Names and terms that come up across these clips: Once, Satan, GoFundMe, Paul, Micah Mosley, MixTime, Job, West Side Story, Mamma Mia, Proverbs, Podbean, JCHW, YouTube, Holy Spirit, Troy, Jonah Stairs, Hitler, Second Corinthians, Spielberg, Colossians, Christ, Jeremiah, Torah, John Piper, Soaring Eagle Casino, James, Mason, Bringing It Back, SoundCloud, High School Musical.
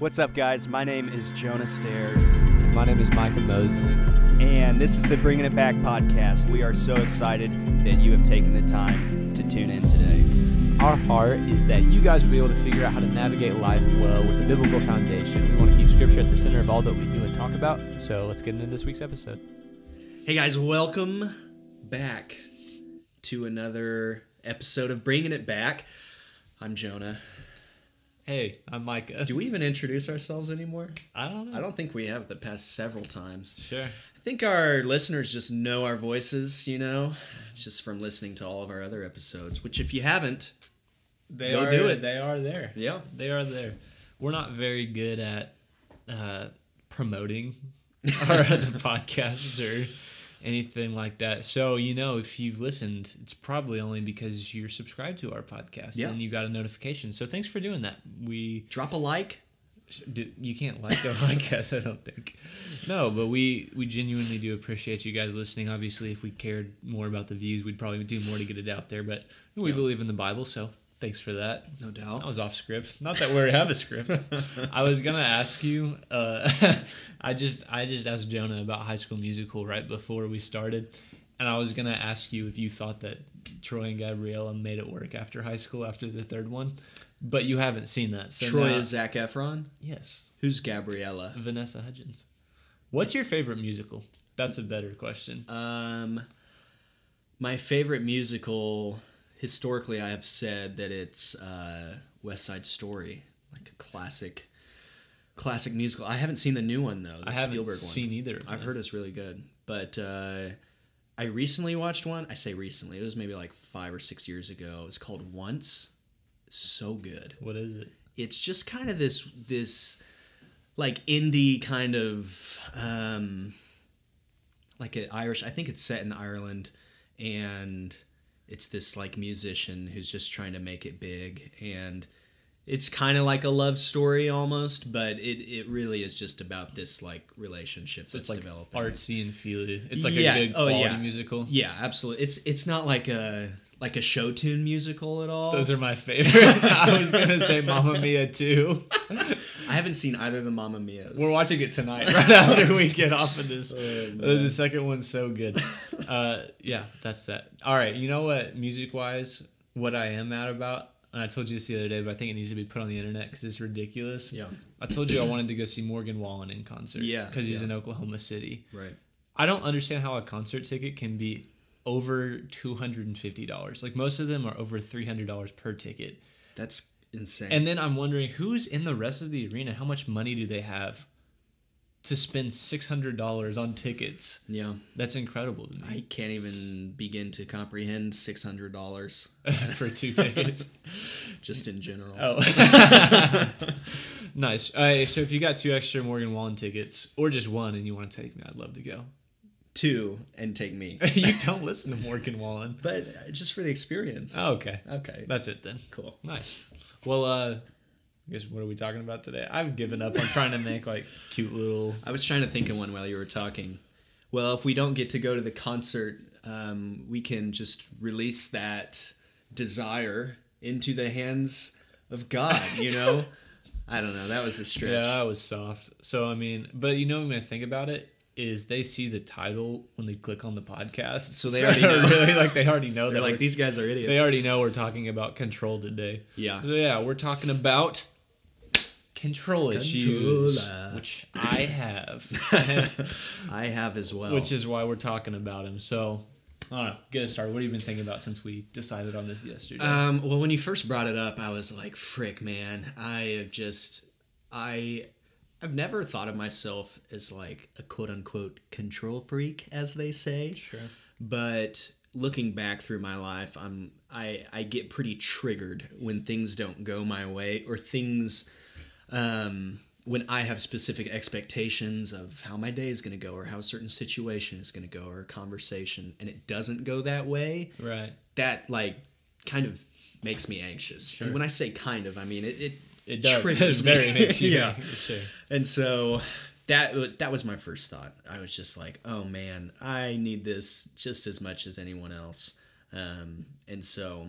What's up, guys? My name is Jonah Stairs. My name is Micah Mosley. And this is the Bringing It Back podcast. We are so excited that you have taken the time to tune in today. Our heart is that you guys will be able to figure out how to navigate life well with a biblical foundation. We want to keep Scripture at the center of all that we do and talk about. So let's get into this week's episode. Hey guys, welcome back to another episode of Bringing It Back. I'm Jonah. Hey, I'm Micah. Do we even introduce ourselves anymore? I don't know. I don't think we have the past several times. Sure. I think our listeners just know our voices, you know, just from listening to all of our other episodes, which if you haven't, Go do it. They are there. Yeah. They are there. We're not very good at promoting our other podcasts or anything like that. So, you know, if you've listened, it's probably only because you're subscribed to our podcast and you got a notification. So thanks for doing that. We drop a like. You can't like a podcast, I don't think. No, but we genuinely do appreciate you guys listening. Obviously, if we cared more about the views, we'd probably do more to get it out there. But we believe in the Bible, so thanks for that. No doubt. I was off script. Not that we have a script. I was going to ask you, I just asked Jonah about High School Musical right before we started, and I was going to ask you if you thought that Troy and Gabriella made it work after high school, after the third one. But you haven't seen that. So Troy is Zac Efron? Yes. Who's Gabriella? Vanessa Hudgens. What's your favorite musical? That's a better question. My favorite musical, historically, I have said that it's West Side Story, like a classic musical. I haven't seen the new one, though. The Spielberg one. I haven't seen either. I've heard it's really good. But I recently watched one. I say recently. It was maybe like 5 or 6 years ago. It's called Once. So good. What is it? It's just kind of this like indie kind of like an Irish, I think it's set in Ireland, and it's this like musician who's just trying to make it big, and it's kind of like a love story almost, but it really is just about this like relationship so that's like developing. Artsy and feely. It's like a good quality musical. Yeah, absolutely. It's not like a show tune musical at all. Those are my favorite. I was going to say Mamma Mia too. I haven't seen either of the Mamma Mias. We're watching it tonight right after we get off of this. The second one's so good. Yeah, that's that. All right, you know what, music-wise, what I am mad about, and I told you this the other day, but I think it needs to be put on the internet because it's ridiculous. Yeah. I told you I wanted to go see Morgan Wallen in concert. Yeah. Because he's in Oklahoma City. Right. I don't understand how a concert ticket can be over $250. Like, most of them are over $300 per ticket. That's insane. And then I'm wondering, who's in the rest of the arena? How much money do they have to spend $600 on tickets? Yeah. That's incredible to me. I can't even begin to comprehend $600 for two tickets. Just in general. Oh. Nice. So if you got two extra Morgan Wallen tickets, or just one and you want to take me, I'd love to go. Two and take me. You don't listen to Morgan Wallen. But just for the experience. Oh, okay. Okay. That's it then. Cool. Nice. Well, I guess what are we talking about today? I've given up on trying to make like cute little... I was trying to think of one while you were talking. Well, if we don't get to go to the concert, we can just release that desire into the hands of God, you know? I don't know. That was a stretch. Yeah, that was soft. So, I mean, but you know what I'm going to think about it? Is they see the title when they click on the podcast. So they already know. Really, like, they already know. They're like, these guys are idiots. They already know we're talking about control today. Yeah. So yeah, we're talking about control issues, which I have. I have as well. Which is why we're talking about them. So, I don't know. Get us started. What have you been thinking about since we decided on this yesterday? Well, when you first brought it up, I was like, frick, man. I've never thought of myself as like a quote-unquote control freak, as they say. Sure. But looking back through my life, I get pretty triggered when things don't go my way, or things when I have specific expectations of how my day is going to go, or how a certain situation is going to go, or a conversation, and it doesn't go that way. Right. That like kind of makes me anxious. Sure. And when I say kind of, I mean it It does. It very makes you happy. Sure. And so that was my first thought. I was just like, oh man, I need this just as much as anyone else. And so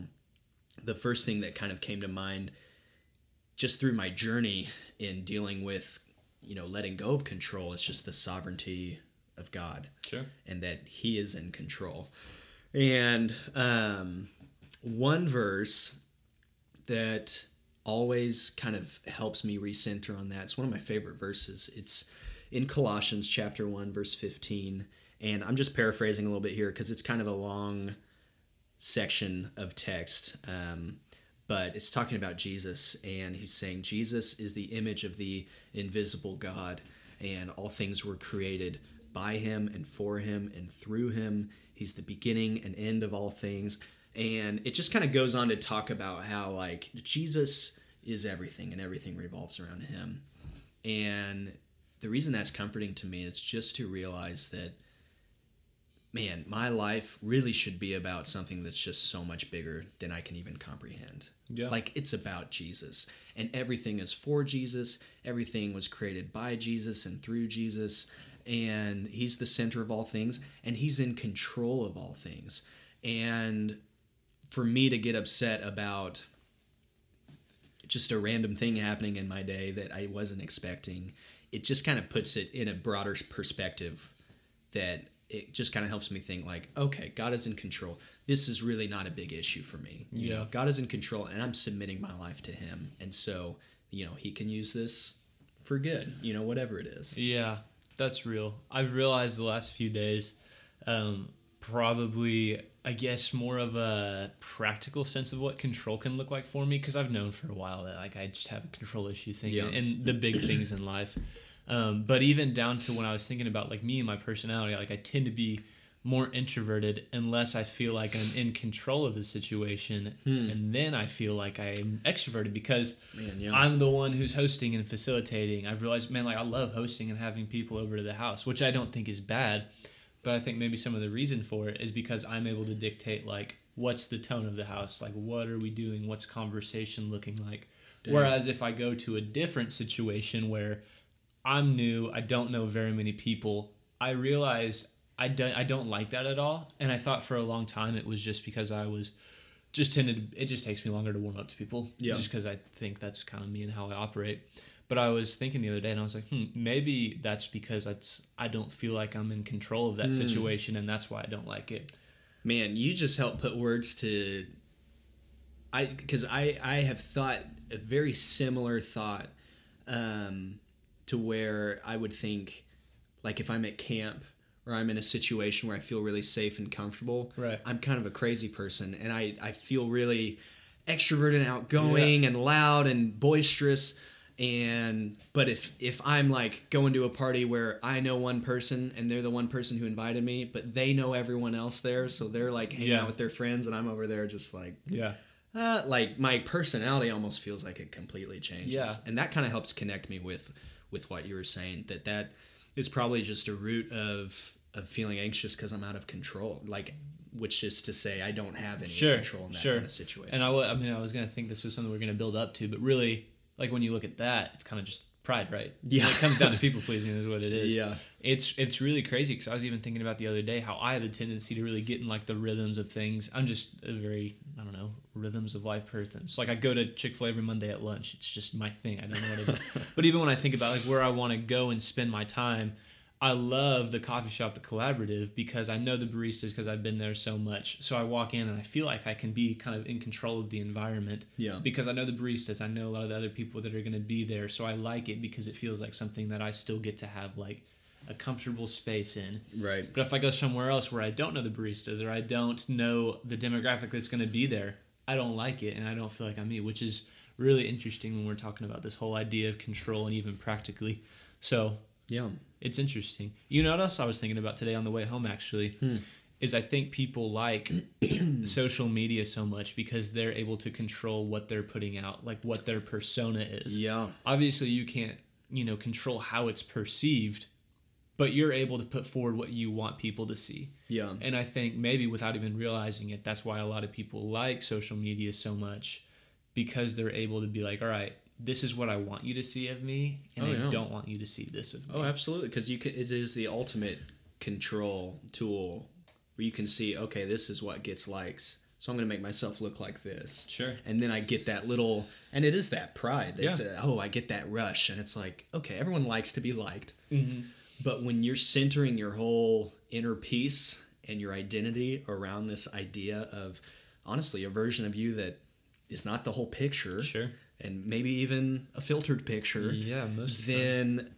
the first thing that kind of came to mind just through my journey in dealing with, you know, letting go of control, it's just the sovereignty of God. Sure. And that he is in control. And one verse that always kind of helps me recenter on that, it's one of my favorite verses. It's in Colossians chapter 1, verse 15. And I'm just paraphrasing a little bit here because it's kind of a long section of text. But it's talking about Jesus, and he's saying, Jesus is the image of the invisible God, and all things were created by him and for him and through him. He's the beginning and end of all things. And it just kind of goes on to talk about how, like, Jesus is everything and everything revolves around him. And the reason that's comforting to me is just to realize that, man, my life really should be about something that's just so much bigger than I can even comprehend. Yeah. Like, it's about Jesus. And everything is for Jesus. Everything was created by Jesus and through Jesus. And he's the center of all things. And he's in control of all things. And for me to get upset about just a random thing happening in my day that I wasn't expecting, it just kind of puts it in a broader perspective that it just kind of helps me think, like, okay, God is in control. This is really not a big issue for me. You know, God is in control, and I'm submitting my life to him. And so, you know, he can use this for good, you know, whatever it is. Yeah, that's real. I've realized the last few days, probably, I guess, more of a practical sense of what control can look like for me, because I've known for a while that, like, I just have a control issue thing and the big things in life. But even down to when I was thinking about, like, me and my personality, like, I tend to be more introverted unless I feel like I'm in control of the situation. And then I feel like I'm extroverted because I'm the one who's hosting and facilitating. I've realized, man, like, I love hosting and having people over to the house, which I don't think is bad. But I think maybe some of the reason for it is because I'm able to dictate, like, what's the tone of the house? Like, what are we doing? What's conversation looking like? Whereas if I go to a different situation where I'm new, I don't know very many people, I realized I don't like that at all. And I thought for a long time it was just because I was just tended, it just takes me longer to warm up to people. Yeah. Just because I think that's kind of me and how I operate. But I was thinking the other day, and I was like, maybe that's because I don't feel like I'm in control of that situation, and that's why I don't like it. Man, you just helped put words to, because I have thought a very similar thought, to where I would think, like, if I'm at camp or I'm in a situation where I feel really safe and comfortable, right, I'm kind of a crazy person, and I feel really extroverted and outgoing and loud and boisterous. And but if I'm, like, going to a party where I know one person and they're the one person who invited me, but they know everyone else there, so they're, like, hanging out with their friends, and I'm over there just like like, my personality almost feels like it completely changes. And that kind of helps connect me with what you were saying, that is probably just a root of feeling anxious because I'm out of control, like, which is to say I don't have any control in that kind of situation. And I mean I was going to think this was something we're going to build up to, but really, like, when you look at that, it's kind of just pride, right? Yeah. It comes down to people pleasing is what it is. Yeah. It's really crazy because I was even thinking about the other day how I have a tendency to really get in, like, the rhythms of things. I'm just a very, I don't know, rhythms of life person. So, like, I go to Chick-fil-A every Monday at lunch. It's just my thing. I don't know what to do. But even when I think about, like, where I want to go and spend my time, I love the coffee shop, the Collaborative, because I know the baristas because I've been there so much. So I walk in and I feel like I can be kind of in control of the environment because I know the baristas. I know a lot of the other people that are going to be there. So I like it because it feels like something that I still get to have, like, a comfortable space in. Right. But if I go somewhere else where I don't know the baristas or I don't know the demographic that's going to be there, I don't like it and I don't feel like I'm me, which is really interesting when we're talking about this whole idea of control and even practically. So yeah. It's interesting. You know what else I was thinking about today on the way home, actually, is I think people like social media so much because they're able to control what they're putting out, like what their persona is. Yeah. Obviously, you can't, you know, control how it's perceived, but you're able to put forward what you want people to see. Yeah. And I think maybe without even realizing it, that's why a lot of people like social media so much, because they're able to be like, all right, this is what I want you to see of me, and I don't want you to see this of me. Oh, absolutely, because it is the ultimate control tool where you can see, okay, this is what gets likes, so I'm going to make myself look like this. Sure. And then I get that little, and it is that pride. That's I get that rush. And it's like, okay, everyone likes to be liked. Mm-hmm. But when you're centering your whole inner peace and your identity around this idea of, honestly, a version of you that is not the whole picture. Sure. And maybe even a filtered picture. Yeah, most then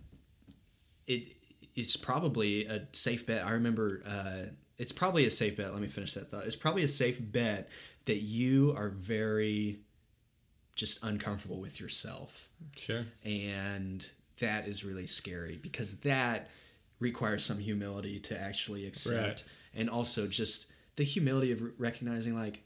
it's probably a safe bet. I remember it's probably a safe bet. Let me finish that thought. It's probably a safe bet that you are very just uncomfortable with yourself. Sure. And that is really scary because that requires some humility to actually accept. Right. And also just the humility of recognizing like,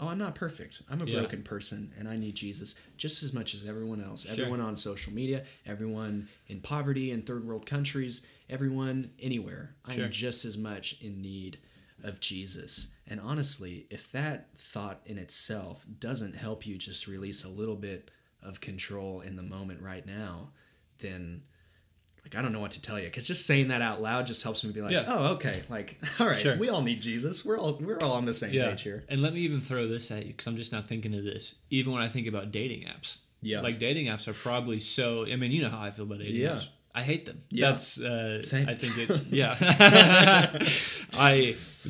oh, I'm not perfect. I'm a broken person, and I need Jesus just as much as everyone else. Sure. Everyone on social media, everyone in poverty in third world countries, everyone anywhere. Sure. I'm just as much in need of Jesus. And honestly, if that thought in itself doesn't help you just release a little bit of control in the moment right now, then like, I don't know what to tell you, because just saying that out loud just helps me be like, oh, okay. Like, all right, sure. We all need Jesus. We're all on the same page here. And let me even throw this at you, because I'm just now thinking of this, even when I think about dating apps. Yeah. Like, dating apps are probably so, I mean, you know how I feel about dating apps. I hate them. Yeah. That's, same. I think it, yeah.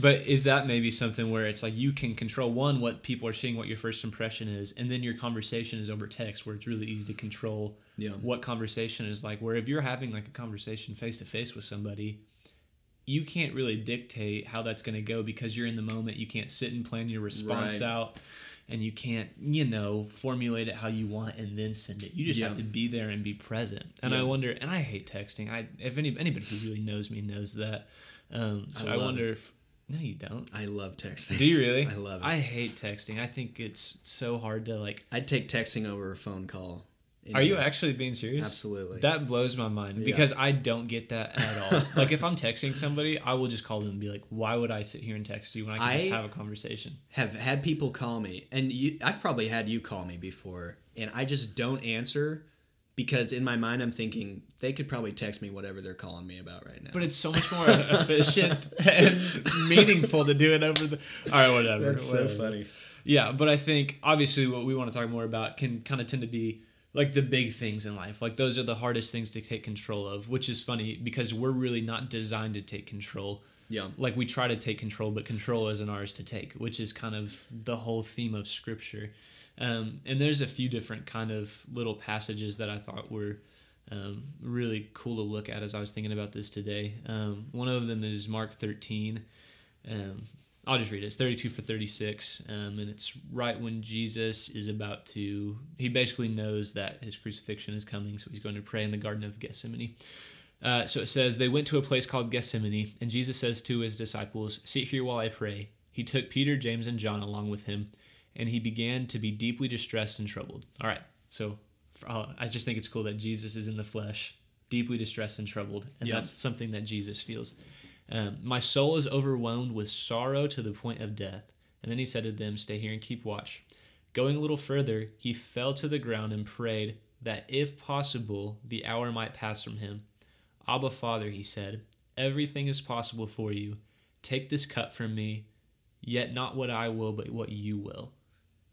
But is that maybe something where it's like you can control, one, what people are seeing, what your first impression is, and then your conversation is over text, where it's really easy to control what conversation is like, where if you're having like a conversation face-to-face with somebody, you can't really dictate how that's going to go because you're in the moment. You can't sit and plan your response out. And you can't, formulate it how you want and then send it. You just have to be there and be present. And I wonder, and I hate texting. If anybody who really knows me knows that. So I wonder if, no, you don't. I love texting. Do you really? I love it. I hate texting. I think it's so hard to like. I'd take texting over a phone call. Anyway. Are you actually being serious? Absolutely. That blows my mind because I don't get that at all. Like, if I'm texting somebody, I will just call them and be like, why would I sit here and text you when I can just have a conversation? Have had people call me, and I've probably had you call me before, and I just don't answer because in my mind I'm thinking they could probably text me whatever they're calling me about right now. But it's so much more efficient and meaningful to do it over the... All right, whatever. That's so funny. Yeah, but I think obviously what we want to talk more about can kind of tend to be like the big things in life. Like, those are the hardest things to take control of, which is funny because we're really not designed to take control. Yeah. Like, we try to take control, but control isn't ours to take, which is kind of the whole theme of Scripture. And there's a few different kind of little passages that I thought were really cool to look at as I was thinking about this today. One of them is Mark 13. I'll just read it. It's 32-36, and it's right when Jesus is about to... He basically knows that his crucifixion is coming, so he's going to pray in the Garden of Gethsemane. So it says, they went to a place called Gethsemane, and Jesus says to his disciples, sit here while I pray. He took Peter, James, and John along with him, and he began to be deeply distressed and troubled. All right, so I just think it's cool that Jesus is in the flesh, deeply distressed and troubled, and that's something that Jesus feels. My soul is overwhelmed with sorrow to the point of death. And then he said to them, stay here and keep watch. Going a little further, he fell to the ground and prayed that if possible, the hour might pass from him. Abba, Father, he said, everything is possible for you. Take this cup from me, yet not what I will, but what you will.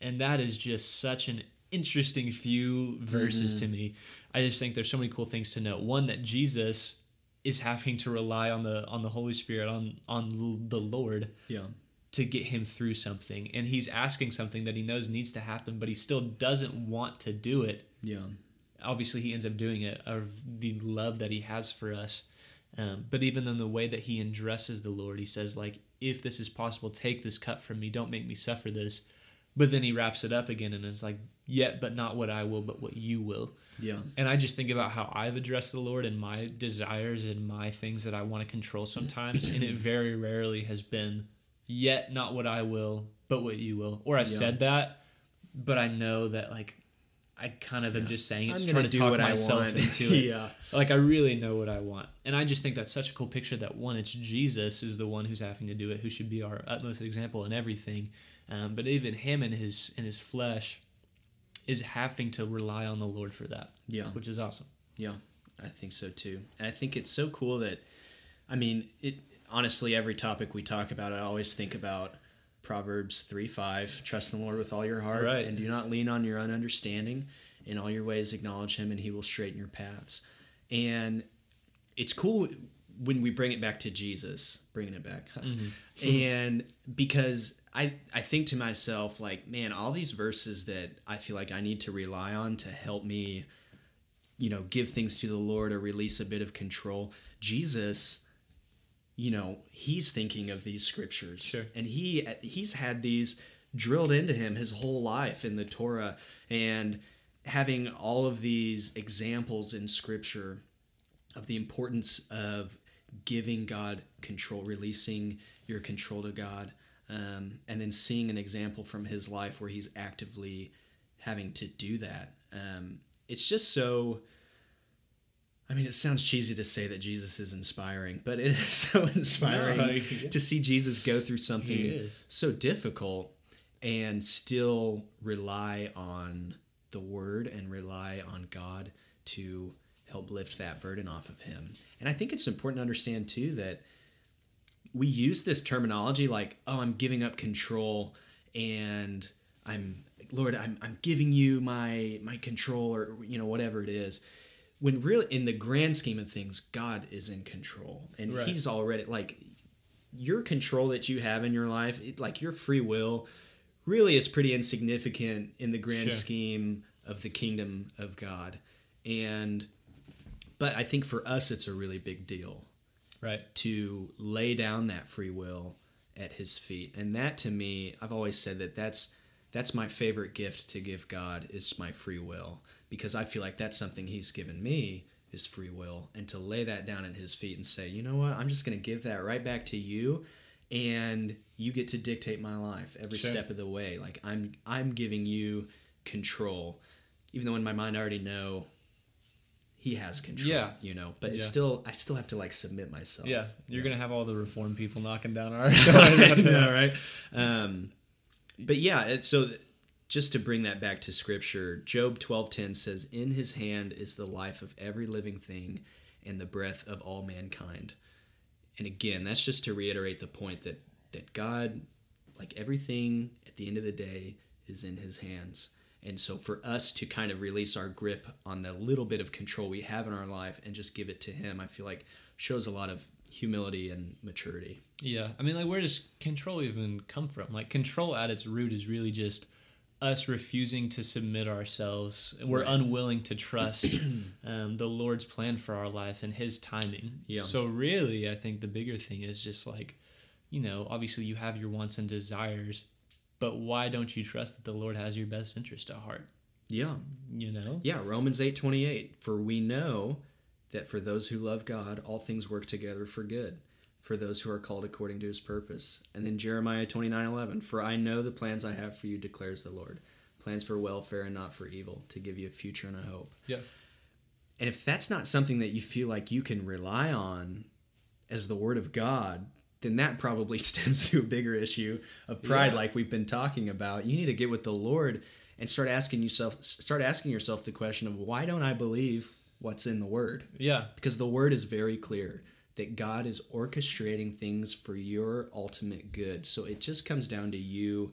And that is just such an interesting few verses to me. I just think there's so many cool things to note. One, that Jesus is having to rely on the Holy Spirit, on the Lord to get him through something. And he's asking something that he knows needs to happen, but he still doesn't want to do it. Yeah. Obviously, he ends up doing it of the love that he has for us. But even in the way that he addresses the Lord, he says, like, if this is possible, take this cup from me. Don't make me suffer this. But then he wraps it up again, and it's like, yet, but not what I will, but what you will. Yeah. And I just think about how I've addressed the Lord and my desires and my things that I want to control sometimes. And it very rarely has been, yet, not what I will, but what you will. Or I've said that, but I know that, like, I kind of am just saying it's trying to talk myself into it. Like, I really know what I want. And I just think that's such a cool picture that, one, it's Jesus is the one who's having to do it, who should be our utmost example in everything. But even him in his flesh is having to rely on the Lord for that, which is awesome. Yeah, I think so too. And I think it's so cool that, I mean, honestly, every topic we talk about, I always think about Proverbs 3:5, trust in the Lord with all your heart, right, and do not lean on your own understanding. In all your ways acknowledge him, and he will straighten your paths. And it's cool when we bring it back to Jesus, bringing it back. Mm-hmm. And because I think to myself, like, man, all these verses that I feel like I need to rely on to help me, you know, give things to the Lord or release a bit of control. Jesus, you know, he's thinking of these scriptures. Sure. And he's had these drilled into him his whole life in the Torah. And having all of these examples in scripture of the importance of giving God control, releasing your control to God, and then seeing an example from his life where he's actively having to do that. It's just so, I mean, it sounds cheesy to say that Jesus is inspiring, but it is so inspiring to see Jesus go through something so difficult and still rely on the word and rely on God to help lift that burden off of him. And I think it's important to understand too that we use this terminology like, oh, I'm giving up control, and I'm giving you my control, or, you know, whatever it is. When really in the grand scheme of things, God is in control, and right, he's already, like, your control that you have in your life, like your free will, really is pretty insignificant in the grand sure scheme of the kingdom of God. But I think for us, it's a really big deal, right, to lay down that free will at his feet. And that, to me, I've always said that that's my favorite gift to give God, is my free will, because I feel like that's something he's given me, is free will. And to lay that down at his feet and say, you know what, I'm just going to give that right back to you, and you get to dictate my life every sure step of the way. Like, I'm giving you control, even though in my mind I already know he has control, yeah, you know, but it's yeah still, I still have to, like, submit myself. Yeah. You're going to have all the reform people knocking down our doors. No, right. But yeah, so just to bring that back to scripture, Job 12:10 says, in his hand is the life of every living thing and the breath of all mankind. And again, that's just to reiterate the point that God, like, everything at the end of the day is in his hands. And so for us to kind of release our grip on the little bit of control we have in our life and just give it to him, I feel like shows a lot of humility and maturity. Yeah. I mean, like, where does control even come from? Like, control at its root is really just us refusing to submit ourselves. We're right unwilling to trust the Lord's plan for our life and his timing. Yeah. So really, I think the bigger thing is just, like, you know, obviously you have your wants and desires, but why don't you trust that the Lord has your best interest at heart? Yeah. You know? Yeah, Romans 8:28. For we know that for those who love God, all things work together for good, for those who are called according to his purpose. And then Jeremiah 29:11. For I know the plans I have for you, declares the Lord. Plans for welfare and not for evil, to give you a future and a hope. Yeah. And if that's not something that you feel like you can rely on as the word of God, then that probably stems to a bigger issue of pride, yeah, like we've been talking about. You need to get with the Lord and start asking yourself the question of, why don't I believe what's in the Word? Yeah. Because the Word is very clear that God is orchestrating things for your ultimate good. So it just comes down to you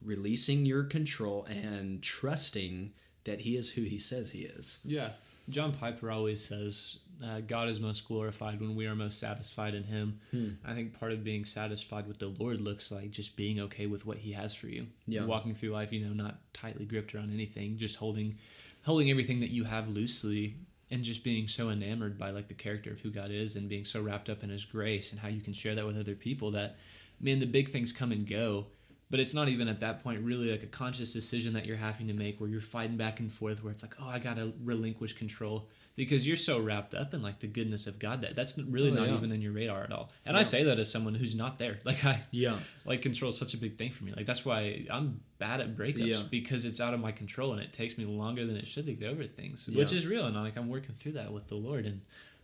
releasing your control and trusting that he is who he says he is. Yeah. John Piper always says, God is most glorified when we are most satisfied in him. Hmm. I think part of being satisfied with the Lord looks like just being okay with what he has for you. Yeah. Walking through life, you know, not tightly gripped around anything, just holding everything that you have loosely, and just being so enamored by, like, the character of who God is, and being so wrapped up in his grace and how you can share that with other people that, man, the big things come and go. But it's not even at that point really like a conscious decision that you're having to make where you're fighting back and forth, where it's like, oh, I got to relinquish control, because you're so wrapped up in, like, the goodness of God that that's really not even in your radar at all. And I say that as someone who's not there. Like, control is such a big thing for me. Like, that's why I'm bad at breakups, because it's out of my control, and it takes me longer than it should to get over things, which is real. And I'm working through that with the Lord and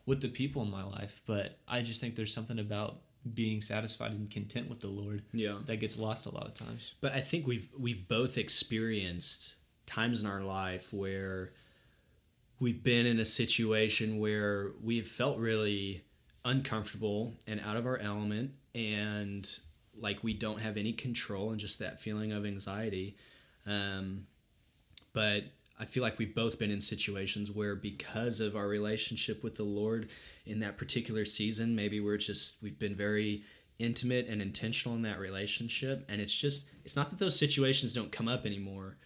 with the people in my life. But I just think there's something about being satisfied and content with the Lord that gets lost a lot of times. But I think we've both experienced times in our life where we've been in a situation where we've felt really uncomfortable and out of our element, and like we don't have any control, and just that feeling of anxiety. But I feel like we've both been in situations where, because of our relationship with the Lord in that particular season, maybe we've been very intimate and intentional in that relationship. And it's not that those situations don't come up anymore,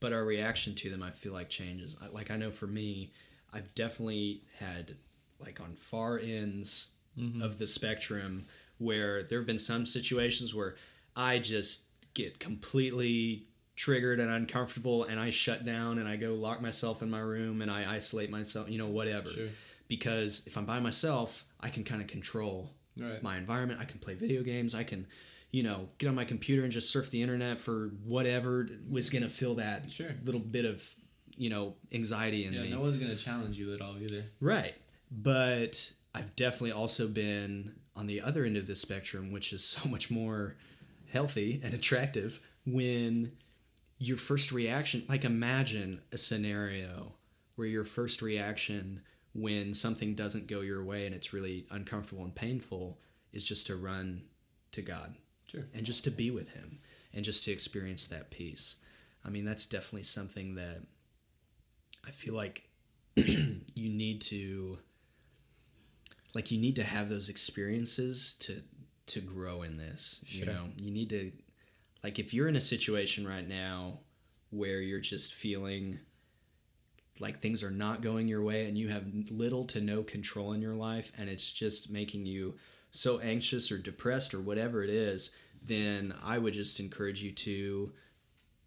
but our reaction to them, I feel like, changes. I know for me, I've definitely had, like, on far ends mm-hmm. of the spectrum, where there have been some situations where I just get completely triggered and uncomfortable, and I shut down and I go lock myself in my room and I isolate myself, whatever. Sure. Because if I'm by myself, I can kind of control right. my environment. I can play video games. I can, get on my computer and just surf the internet for whatever was going to fill that sure. little bit of, anxiety in me. No one's going to challenge you at all either. Right. But I've definitely also been on the other end of the spectrum, which is so much more healthy and attractive, when your first reaction, like, imagine a scenario where your first reaction when something doesn't go your way and it's really uncomfortable and painful is just to run to God sure. and just to be with him and just to experience that peace. I mean, that's definitely something that I feel like you need to, like, you need to have those experiences to grow in this, sure. You need to, like, if you're in a situation right now where you're just feeling like things are not going your way and you have little to no control in your life and it's just making you so anxious or depressed or whatever it is, then I would just encourage you to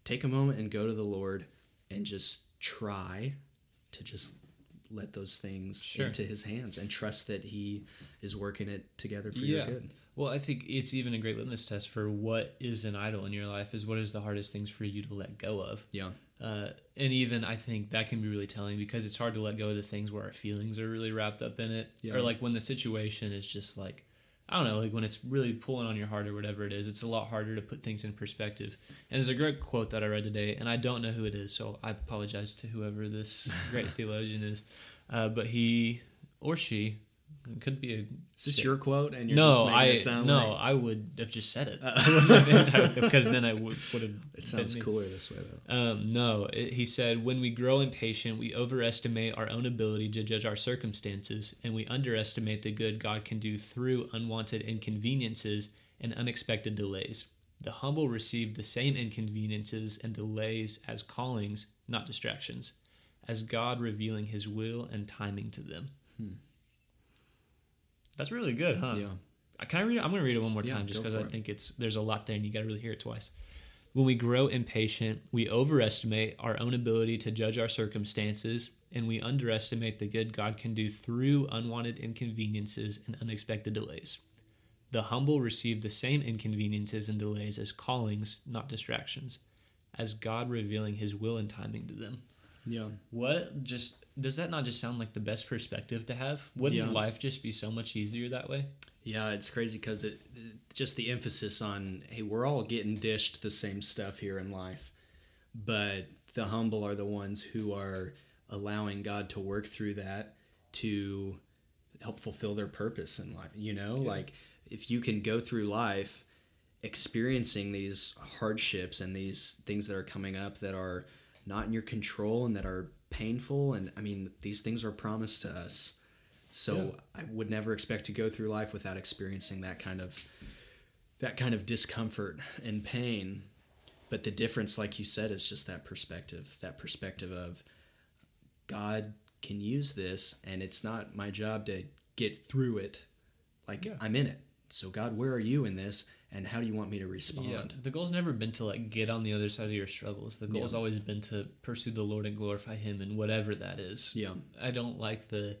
take a moment and go to the Lord and just try to just let those things sure. into his hands and trust that he is working it together for yeah. your good. Well, I think it's even a great litmus test for what is an idol in your life, is what is the hardest things for you to let go of. Yeah. And even I think that can be really telling, because it's hard to let go of the things where our feelings are really wrapped up in it. Yeah. Or like when the situation is just like, I don't know, like when it's really pulling on your heart or whatever it is, it's a lot harder to put things in perspective. And there's a great quote that I read today, and I don't know who it is, so I apologize to whoever this great theologian is. But he or she, it could be a... Is this your quote? And you're I would have just said it. Because then I would have... It sounds cooler this way, though. He said, when we grow impatient, we overestimate our own ability to judge our circumstances, and we underestimate the good God can do through unwanted inconveniences and unexpected delays. The humble receive the same inconveniences and delays as callings, not distractions, as God revealing his will and timing to them. Hmm. That's really good, huh? Yeah. Can I read it? I'm going to read it one more time just because I think there's a lot there and you got to really hear it twice. When we grow impatient, we overestimate our own ability to judge our circumstances, and we underestimate the good God can do through unwanted inconveniences and unexpected delays. The humble receive the same inconveniences and delays as callings, not distractions, as God revealing his will and timing to them. Yeah. Does that not just sound like the best perspective to have? Wouldn't life just be so much easier that way? Yeah, it's crazy because just the emphasis on, hey, we're all getting dished the same stuff here in life, but the humble are the ones who are allowing God to work through that to help fulfill their purpose in life. Yeah. Like, if you can go through life experiencing these hardships and these things that are coming up that are not in your control and that are painful, and I mean, these things are promised to us, so I would never expect to go through life without experiencing that kind of discomfort and pain. But the difference, like you said, is just that perspective of God can use this, and it's not my job to get through it. I'm in it, so God, where are you in this? And how do you want me to respond? Yeah, the goal's never been to get on the other side of your struggles. The goal's always been to pursue the Lord and glorify him in whatever that is. Yeah. I don't like the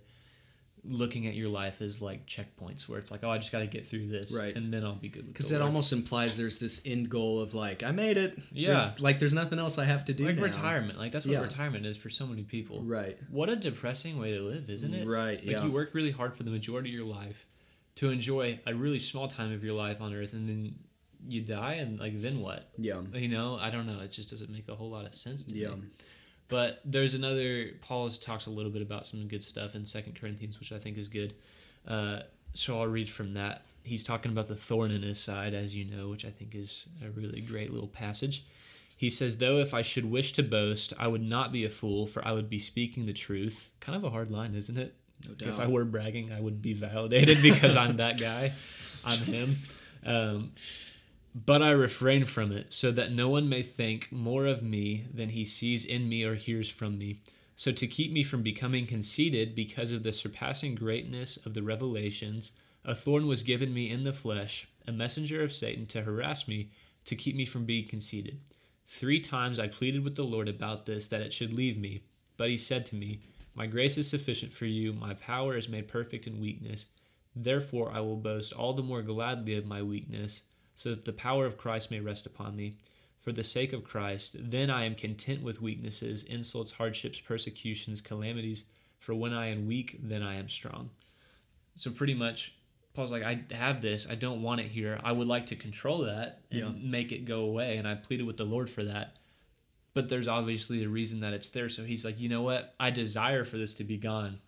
looking at your life as like checkpoints where it's like, oh, I just got to get through this, right, and then I'll be good with it. Because that almost implies there's this end goal of I made it. Yeah. There's nothing else I have to do now. Retirement. That's what retirement is for so many people. Right. What a depressing way to live, isn't it? Right, you work really hard for the majority of your life to enjoy a really small time of your life on earth, and then you die, and then what? Yeah. I don't know. It just doesn't make a whole lot of sense to me. But there's another, Paul talks a little bit about some good stuff in Second Corinthians, which I think is good. So I'll read from that. he's talking about the thorn in his side, as you know, which I think is a really great little passage. He says, though if I should wish to boast, I would not be a fool, for I would be speaking the truth. Kind of a hard line, isn't it? No doubt. If I were bragging, I would be validated because I'm that guy. I'm him. But I refrain from it, so that no one may think more of me than he sees in me or hears from me. So to keep me from becoming conceited because of the surpassing greatness of the revelations, a thorn was given me in the flesh, a messenger of Satan to harass me, to keep me from being conceited. 3 times I pleaded with the Lord about this, that it should leave me. But he said to me, my grace is sufficient for you. My power is made perfect in weakness. Therefore I will boast all the more gladly of my weakness, so that the power of Christ may rest upon me. For the sake of Christ, then I am content with weaknesses, insults, hardships, persecutions, calamities. For when I am weak, then I am strong. So pretty much, Paul's like, I have this. I don't want it here. I would like to control that and make it go away. And I pleaded with the Lord for that. But there's obviously a reason that it's there. So he's like, you know what? I desire for this to be gone.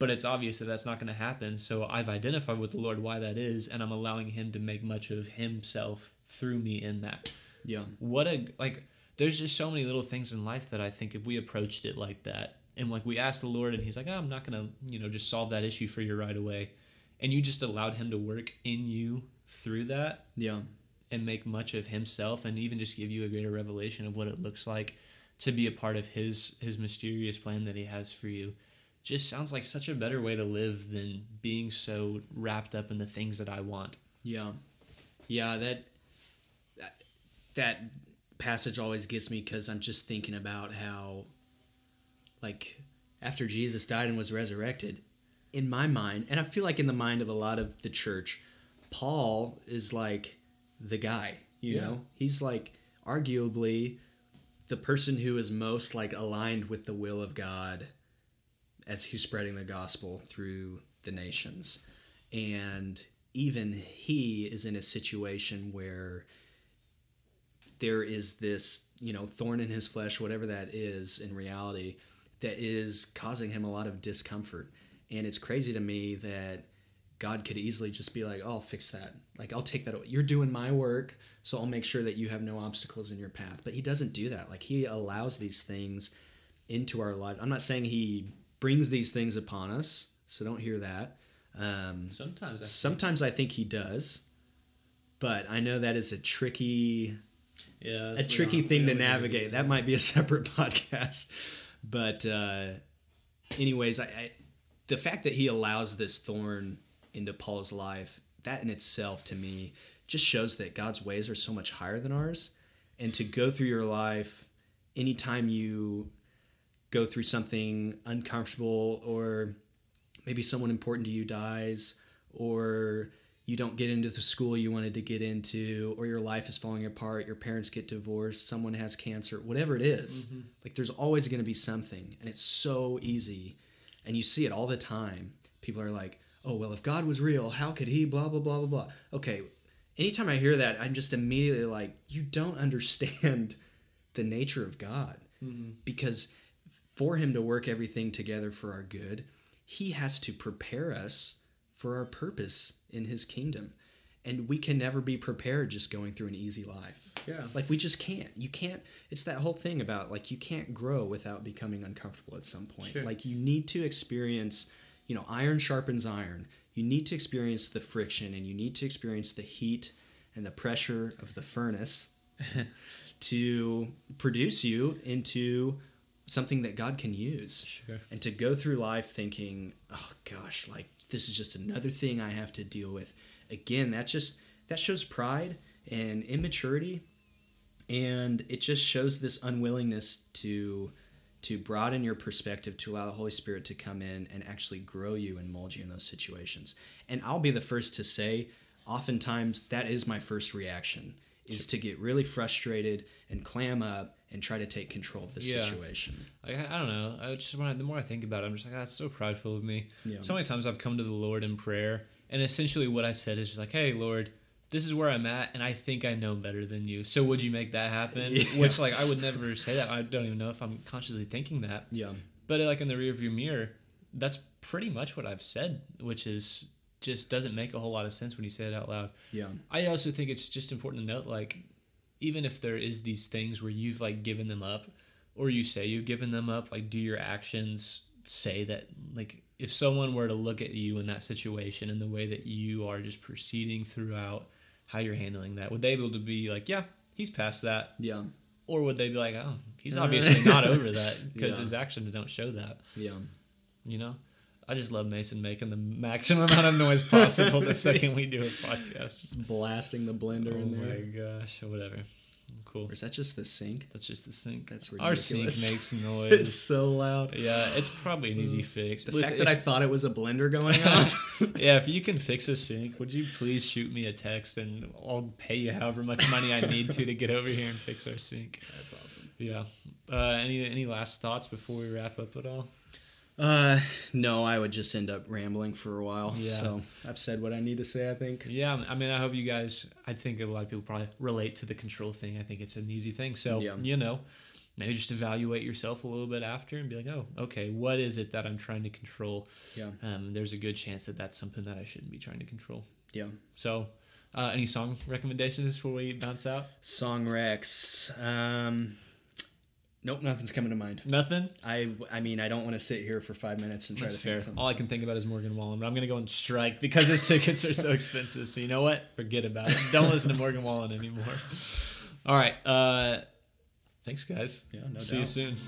But it's obvious that that's not going to happen. So I've identified with the Lord why that is. And I'm allowing him to make much of himself through me in that. Yeah. What a, like, there's just so many little things in life that I think if we approached it like that, and like we asked the Lord and he's like, oh, I'm not going to, you know, just solve that issue for you right away. And you just allowed him to work in you through that, and make much of himself, and even just give you a greater revelation of what it looks like to be a part of his mysterious plan that he has for you. Just sounds like such a better way to live than being so wrapped up in the things that I want. Yeah, that passage always gets me because I'm just thinking about how, like, after Jesus died and was resurrected, in my mind, and I feel like in the mind of a lot of the church, Paul is like the guy, you know? He's like arguably the person who is most like aligned with the will of God as he's spreading the gospel through the nations. And even he is in a situation where there is this, you know, thorn in his flesh, whatever that is in reality, that is causing him a lot of discomfort. And it's crazy to me that God could easily just be like, oh, I'll fix that. Like, I'll take that away. You're doing my work, so I'll make sure that you have no obstacles in your path. But he doesn't do that. Like, he allows these things into our life. I'm not saying he brings these things upon us, so don't hear that. Sometimes I think he does. But I know that is a tricky thing to navigate. That might be a separate podcast. But anyways, the fact that he allows this thorn into Paul's life, that in itself to me just shows that God's ways are so much higher than ours. And to go through your life, anytime you go through something uncomfortable, or maybe someone important to you dies, or you don't get into the school you wanted to get into, or your life is falling apart, your parents get divorced, someone has cancer, whatever it is, like there's always going to be something. And it's so easy. And you see it all the time. People are like, oh, well, if God was real, how could he blah, blah, blah, blah, blah. Okay, anytime I hear that, I'm just immediately like, you don't understand the nature of God. Mm-hmm. Because for him to work everything together for our good, he has to prepare us for our purpose in his kingdom. And we can never be prepared just going through an easy life. Yeah. Like, we just can't. You can't. It's that whole thing about, like, you can't grow without becoming uncomfortable at some point. Sure. Like, you need to experience, you know, iron sharpens iron. You need to experience the friction, and you need to experience the heat and the pressure of the furnace to produce you into something that God can use. Sure. And to go through life thinking, oh, gosh, like, this is just another thing I have to deal with. Again, that shows pride and immaturity, and it just shows this unwillingness to broaden your perspective, to allow the Holy Spirit to come in and actually grow you and mold you in those situations. And I'll be the first to say, oftentimes that is my first reaction, is to get really frustrated and clam up and try to take control of this situation. Like, I don't know. The more I think about it, I'm just like, that's so prideful of me. Yeah. So many times I've come to the Lord in prayer, and essentially what I said is just like, hey, Lord, this is where I'm at, and I think I know better than you. So would you make that happen? Yeah. Which, like, I would never say that. I don't even know if I'm consciously thinking that. Yeah. But, like, in the rearview mirror, that's pretty much what I've said, which is, just doesn't make a whole lot of sense when you say it out loud. Yeah. I also think it's just important to note, like, even if there is these things where you've, like, given them up, or you say you've given them up, like, do your actions say that, like, if someone were to look at you in that situation and the way that you are just proceeding throughout how you're handling that, would they be able to be like, yeah, he's past that? Yeah. Or would they be like, oh, he's obviously not over that because his actions don't show that? Yeah. You know? I just love Mason making the maximum amount of noise possible the second we do a podcast. Just blasting the blender in there. Oh, my gosh. Whatever. Cool. Or is that just the sink? That's just the sink. That's ridiculous. Our sink makes noise. It's so loud. Yeah, it's probably an easy fix. The fact that I thought it was a blender going on. Yeah, if you can fix a sink, would you please shoot me a text and I'll pay you however much money I need to get over here and fix our sink. That's awesome. Yeah. Any last thoughts before we wrap up at all? No, I would just end up rambling for a while. Yeah. So I've said what I need to say, I think. Yeah. I mean, I hope you guys, I think a lot of people probably relate to the control thing. I think it's an easy thing. So, you know, maybe just evaluate yourself a little bit after and be like, oh, okay, what is it that I'm trying to control? Yeah. There's a good chance that that's something that I shouldn't be trying to control. Yeah. So, any song recommendations before we bounce out? Song recs. Nope, nothing's coming to mind. Nothing? I mean, I don't want to sit here for 5 minutes and try to think something. All I can think about is Morgan Wallen, but I'm going to go on strike because his tickets are so expensive. So you know what? Forget about it. Don't listen to Morgan Wallen anymore. All right. Thanks, guys. Yeah, no doubt. See you soon.